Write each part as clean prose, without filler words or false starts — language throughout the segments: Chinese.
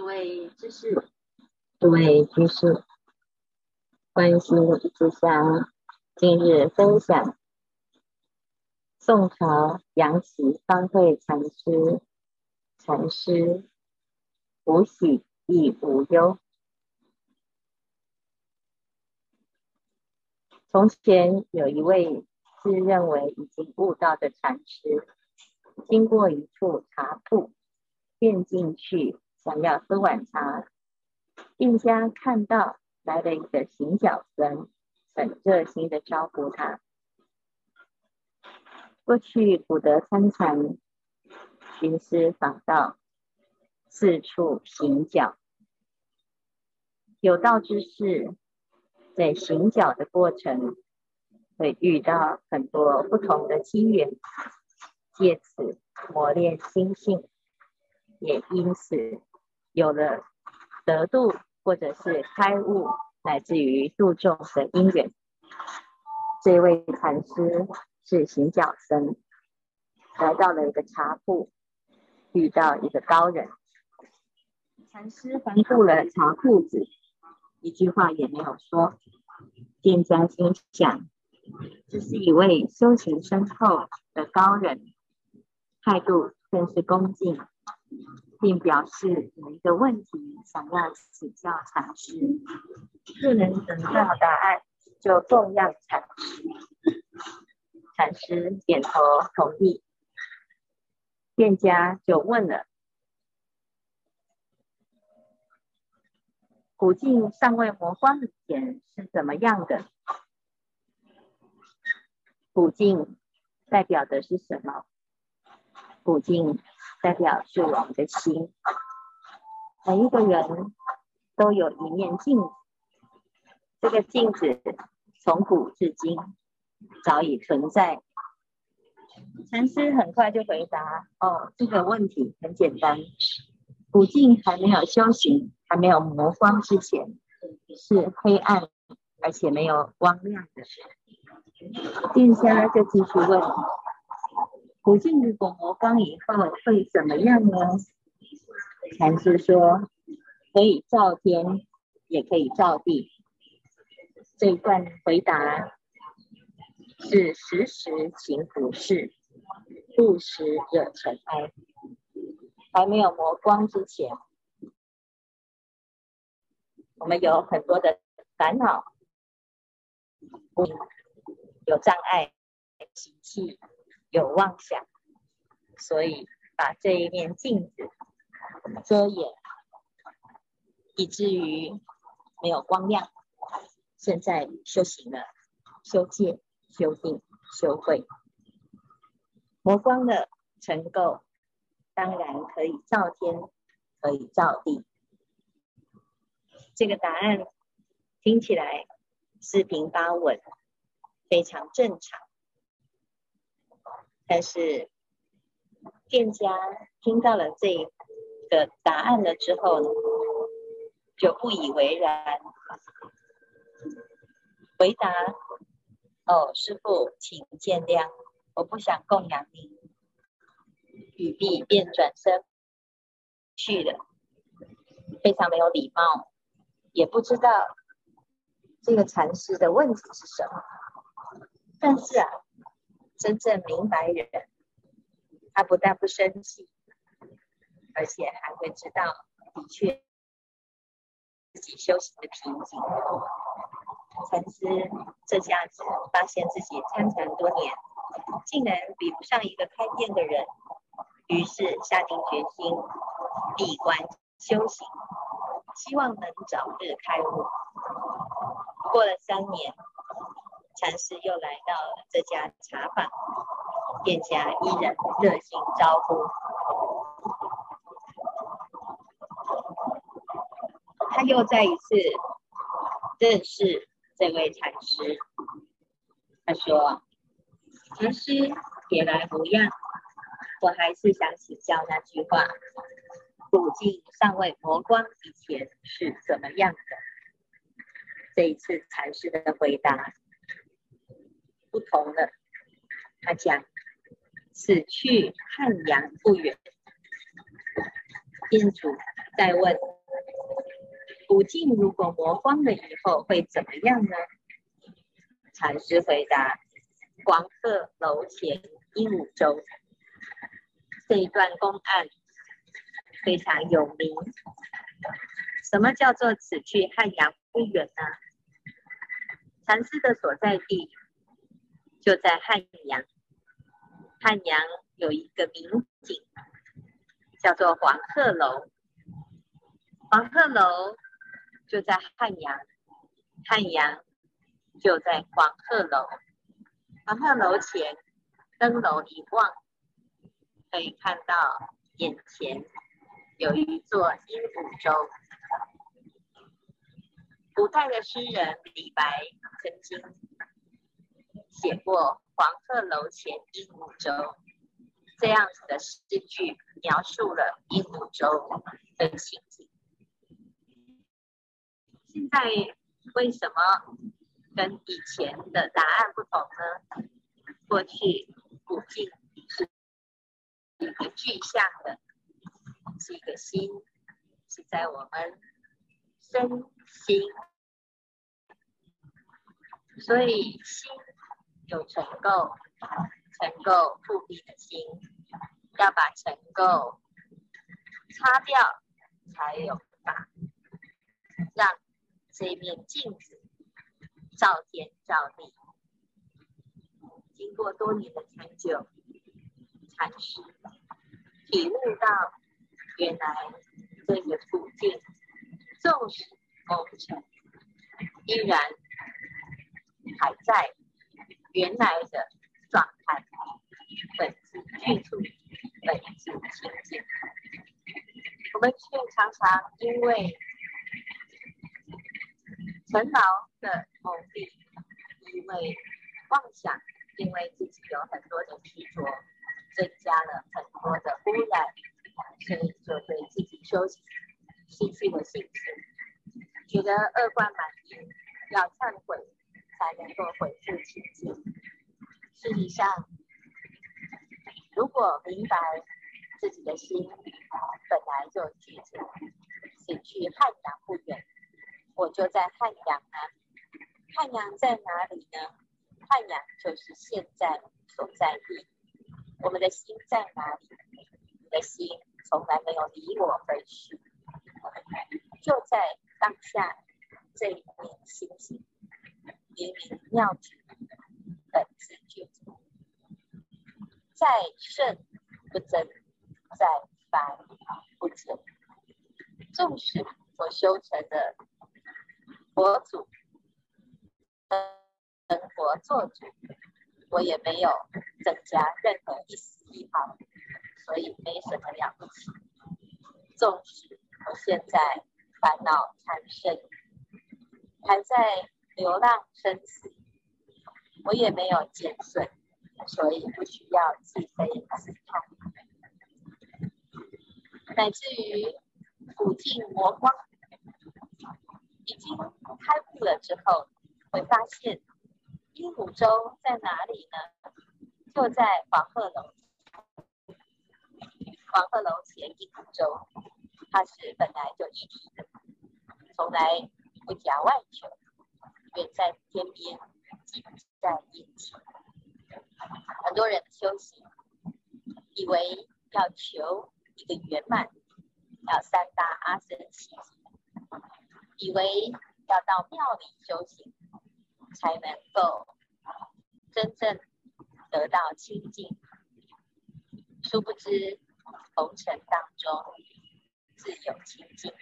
对，就是对，就是关心之下，今日分享宋朝杨岐方会禅师无喜亦无忧。从前有一位自认为已经悟道的禅师，经过一处茶铺，便进去想要喝碗茶。店家看到来了一个行脚僧，很热心的招呼他。过去古德参禅，寻师访道，四处行脚。有道之士在行脚的过程会遇到很多不同的机缘，借此磨练心性，也因此有了得度或者是开悟乃至于度众的因缘。这位禅师是行脚僧，来到了一个茶铺，遇到一个高人。禅师环顾了茶铺子，一句话也没有说。店家心想，这是一位修行深厚的高人，态度更是恭敬，并表示有一个问题想要请教禅师，若能得到答案就供养禅师。禅师点头同意，店家就问了：古镜尚未磨光以前是怎么样的？古镜代表的是什么？古镜代表是我们的心。每一个人都有一面镜子，这个镜子从古至今早已存在。禅师很快就回答：这个问题很简单，古镜还没有修行，还没有磨光之前是黑暗而且没有光亮的。店家就继续问：古镜如果磨光以后会怎么样呢？禅师说：可以照天，也可以照地。这一段回答是时时行不是，不时惹尘埃。还没有磨光之前，我们有很多的烦恼，有障碍，习气，有妄想，所以把这一面镜子遮掩，以至于没有光亮。现在修行了，修戒、修定、修慧，磨光了尘垢，当然可以照天，可以照地。这个答案听起来四平八稳，非常正常。但是店家听到了这个答案了之后呢，就不以为然，回答：师父请见谅，我不想供养您。语毕便转身去了，非常没有礼貌，也不知道这个禅师的问题是什么。但是真正明白人，他不但不生气，而且还会知道的确自己修行的瓶颈。禅师这下子发现自己参禅多年，竟然比不上一个开店的人，于是下定决心闭关修行，希望能早日开悟。过了3年，禅师又来到了这家茶坊，店家依然热心招呼。他又再一次认识这位禅师，他说：禅师别来无恙，我还是想请教那句话，古镜尚未磨光以前是怎么样的？这一次禅师的回答不同了，他讲：此去汉阳不远。店主再问：处境如果魔方了以后会怎么样呢？禅师回答：黄鹤楼前鹦鹉洲。这一段公案非常有名。什么叫做此去汉阳不远呢？禅师的所在地就在汉阳。汉阳有一个名景叫做黄鹤楼，黄鹤楼就在汉阳，汉阳就在黄鹤楼。黄鹤楼前登楼一望，可以看到眼前有一座鹦鹉洲。古代的诗人李白曾经写过黄鹤楼前鹦鹉洲这样子的诗句，描述了鹦鹉洲的情景。现在为什么跟以前的答案不同呢？过去古境是一个具象的，是一个心，是在我们身心，所以心有尘垢，尘垢复辟的心，要把尘垢擦掉才有法，让这面镜子照天照地。经过多年的探究，禅师体悟到，原来这个古境纵使功成，依然还在原来的状态，本质具足，本质清净。我们却常常因为尘劳的蒙蔽，因为妄想，因为自己有很多的执着，增加了很多的污染，所以就对自己修行失去了信心，觉得恶贯满盈，要忏悔才能够恢复清净。事实上，如果明白自己的心本来就具足，此去汉阳不远，我就在汉阳啊。汉阳在哪里呢？汉阳就是现在所在地。我们的心在哪里？你的心从来没有离我而去，就在当下这一面心情，明明妙举本自具足，在圣不增，在凡不减。纵使我修成的佛祖，成佛做主，我也没有增加任何一丝一毫，所以没什么了不起。纵使我现在烦恼缠身，还在流浪生死，我也没有减损，所以不需要自卑自叹。乃至于古镜魔光已经开悟了之后，会发现鹦鹉洲在哪里呢？就在黄鹤楼，黄鹤楼前鹦鹉洲，它是本来就一体的，从来不夹外求，远在天边，近在眼前。很多人修行以为要求一个圆满，要三大阿僧祇劫，以为要到庙里修行才能够真正得到清净，殊不知红尘当中自有清净。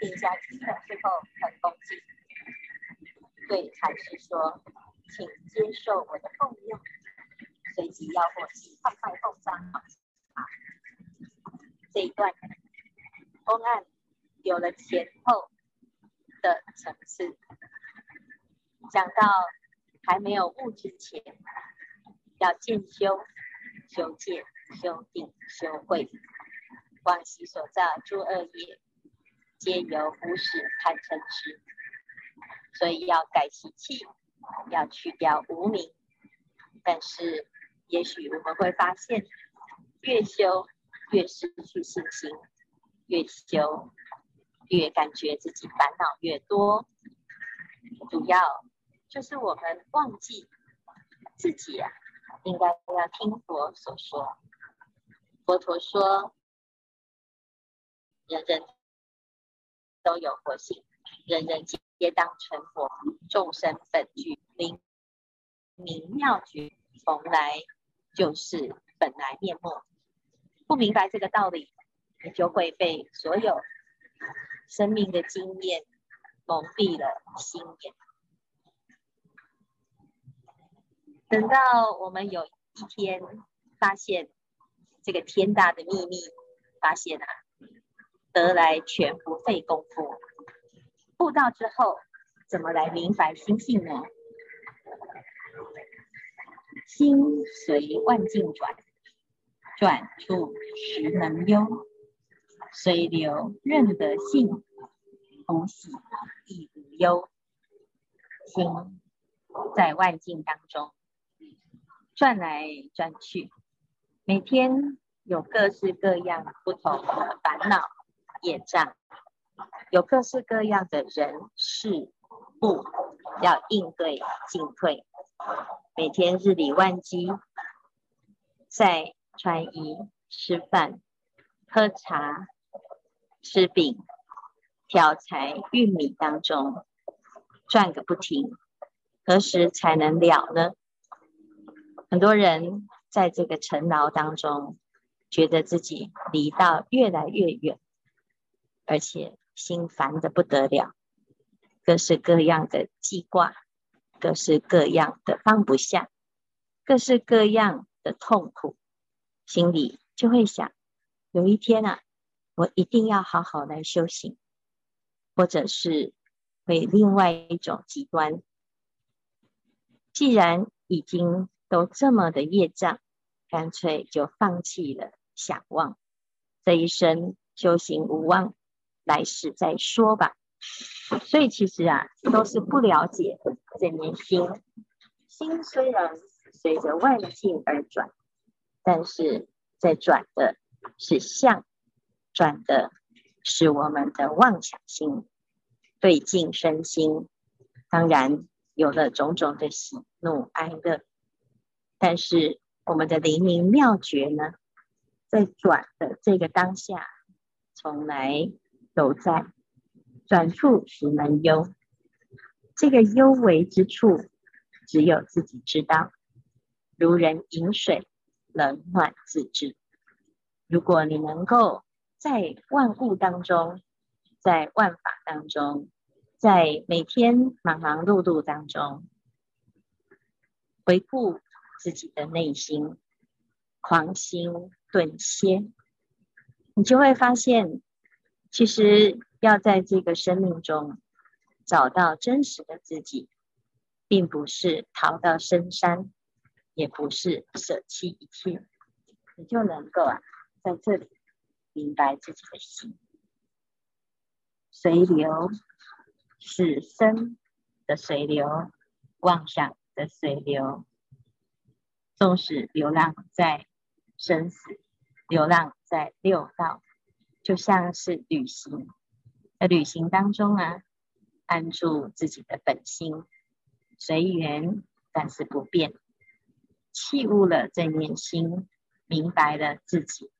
点下经文之后很恭敬，对禅师说：“请接受我的供养。”随即要我去快快奉上啊！这一段公案有了前后的层次，讲到还没有悟之前，要渐修、修戒、修定、修慧，往昔所造诸恶业，皆由无始贪嗔痴。所以要改习气，要去掉无明。但是，也许我们会发现，越修越失去信心，越修越感觉自己烦恼越多。主要就是我们忘记自己应该要听佛所说。佛陀说，人人都有佛性，人人皆当成佛，众生本具灵明妙觉，从来就是本来面目。不明白这个道理，你就会被所有生命的经验蒙蔽了心眼。等到我们有一天发现这个天大的秘密，发现得来全不费功夫，悟道之后怎么来明白心性呢？心随万境转，转处实能忧。随流任得性，无喜亦无忧。心在万境当中转来转去，每天有各式各样不同的烦恼业障，有各式各样的人事物要应对进退，每天日理万机，在穿衣、吃饭、喝茶、吃饼、挑柴玉米当中转个不停，何时才能了呢？很多人在这个尘劳当中，觉得自己离道越来越远，而且心烦得不得了，各式各样的记挂，各式各样的放不下，各式各样的痛苦，心里就会想，有一天我一定要好好来修行。或者是会另外一种极端，既然已经都这么的业障，干脆就放弃了想忘，这一生修行无望，来世再说吧。所以其实都是不了解这念心。心虽然随着万境而转，但是在转的是相，转的是我们的妄想心，对境身心，当然有了种种的喜怒哀乐。但是我们的灵明妙觉呢，在转的这个当下，从来都在转处使能忧。这个幽微之处，只有自己知道。如人饮水，冷暖自知。如果你能够在万物当中，在万法当中，在每天忙忙碌碌当中，回顾自己的内心，狂心顿歇，你就会发现，其实要在这个生命中找到真实的自己，并不是逃到深山，也不是舍弃一切，你就能够在这里明白自己的心。随流是生的随流，妄想的随流。纵使流浪在生死，流浪在六道，就像是旅行。在旅行当中安住自己的本心，随缘，但是不变。弃悟了这念心，明白了自己，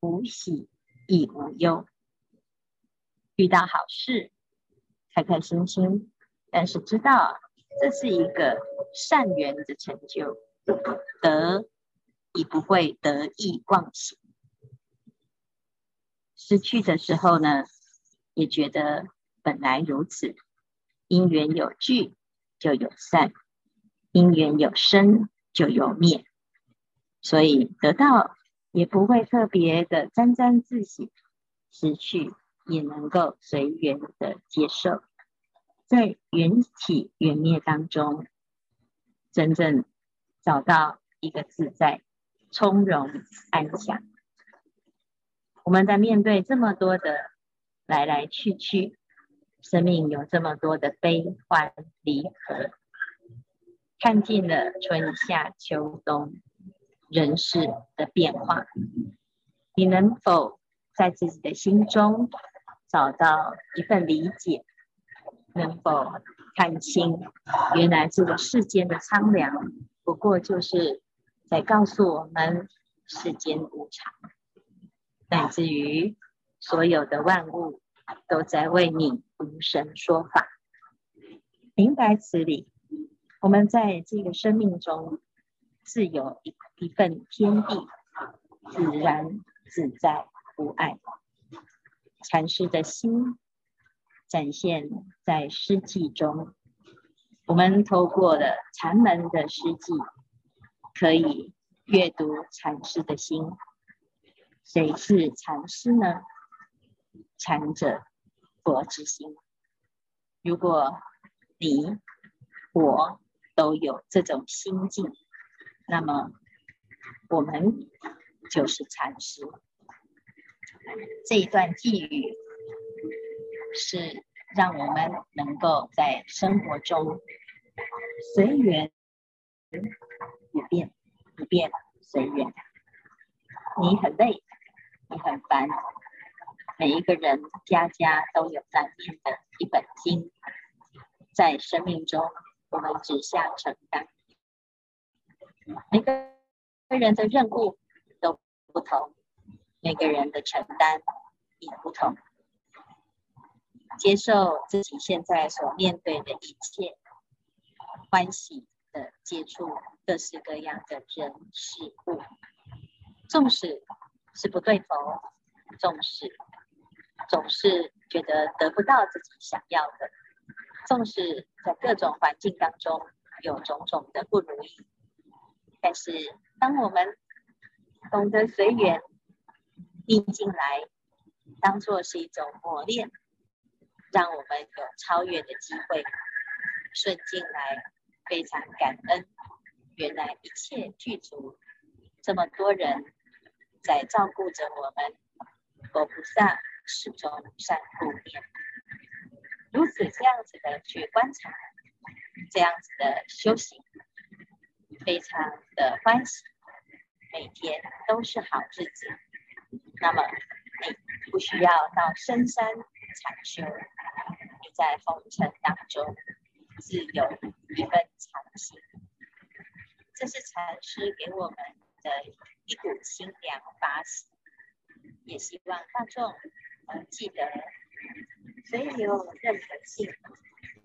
无喜亦无忧。遇到好事，开开心心，但是知道这是一个善缘的成就。得已不会得意忘形，失去的时候呢，也觉得本来如此。因缘有聚就有散，因缘有生就有灭，所以得到也不会特别的沾沾自喜，失去也能够随缘的接受。在缘起缘灭当中，真正找到一个自在、从容、安详。我们在面对这么多的来来去去，生命有这么多的悲欢离合，看尽了春夏秋冬人世的变化，你能否在自己的心中找到一份理解，能否看清原来这个世间的苍凉，不过就是在告诉我们世间无常，乃至于所有的万物都在为你无声说法。明白此理，我们在这个生命中自有一份天地，自然自在无碍。禅师的心展现在诗记中，我们透过了禅门的诗记，可以阅读禅师的心。谁是禅师呢？禅者，佛之心。如果你我都有这种心境，那么我们就是禅师。这一段寄语是让我们能够在生活中随缘不变，不变随缘。你很累，你很烦，每一个人家家都有难念的一本经，在生命中我们只下承担。每个人的任务都不同，每个人的承担也不同。接受自己现在所面对的一切，欢喜的接触各式各样的人事物，纵使是不对头，纵使总是觉得得不到自己想要的，纵使在各种环境当中有种种的不如意，但是当我们懂得随缘，逆境来当作是一种磨练，让我们有超越的机会。顺境来非常感恩，原来一切具足，这么多人在照顾着我们，佛菩萨始终善护念。如此这样子的去观察，这样子的修行，非常的欢喜，每天都是好日子。那么你不需要到深山禅修，你在红尘当中自有一份禅心。这是禅师给我们的一股清凉法喜，也希望大众记得，随流任何性，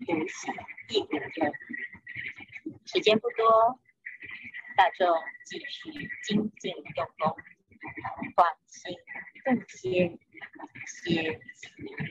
无喜亦无忧。时间不多，大众继续精进用功，放心更歇，歇息。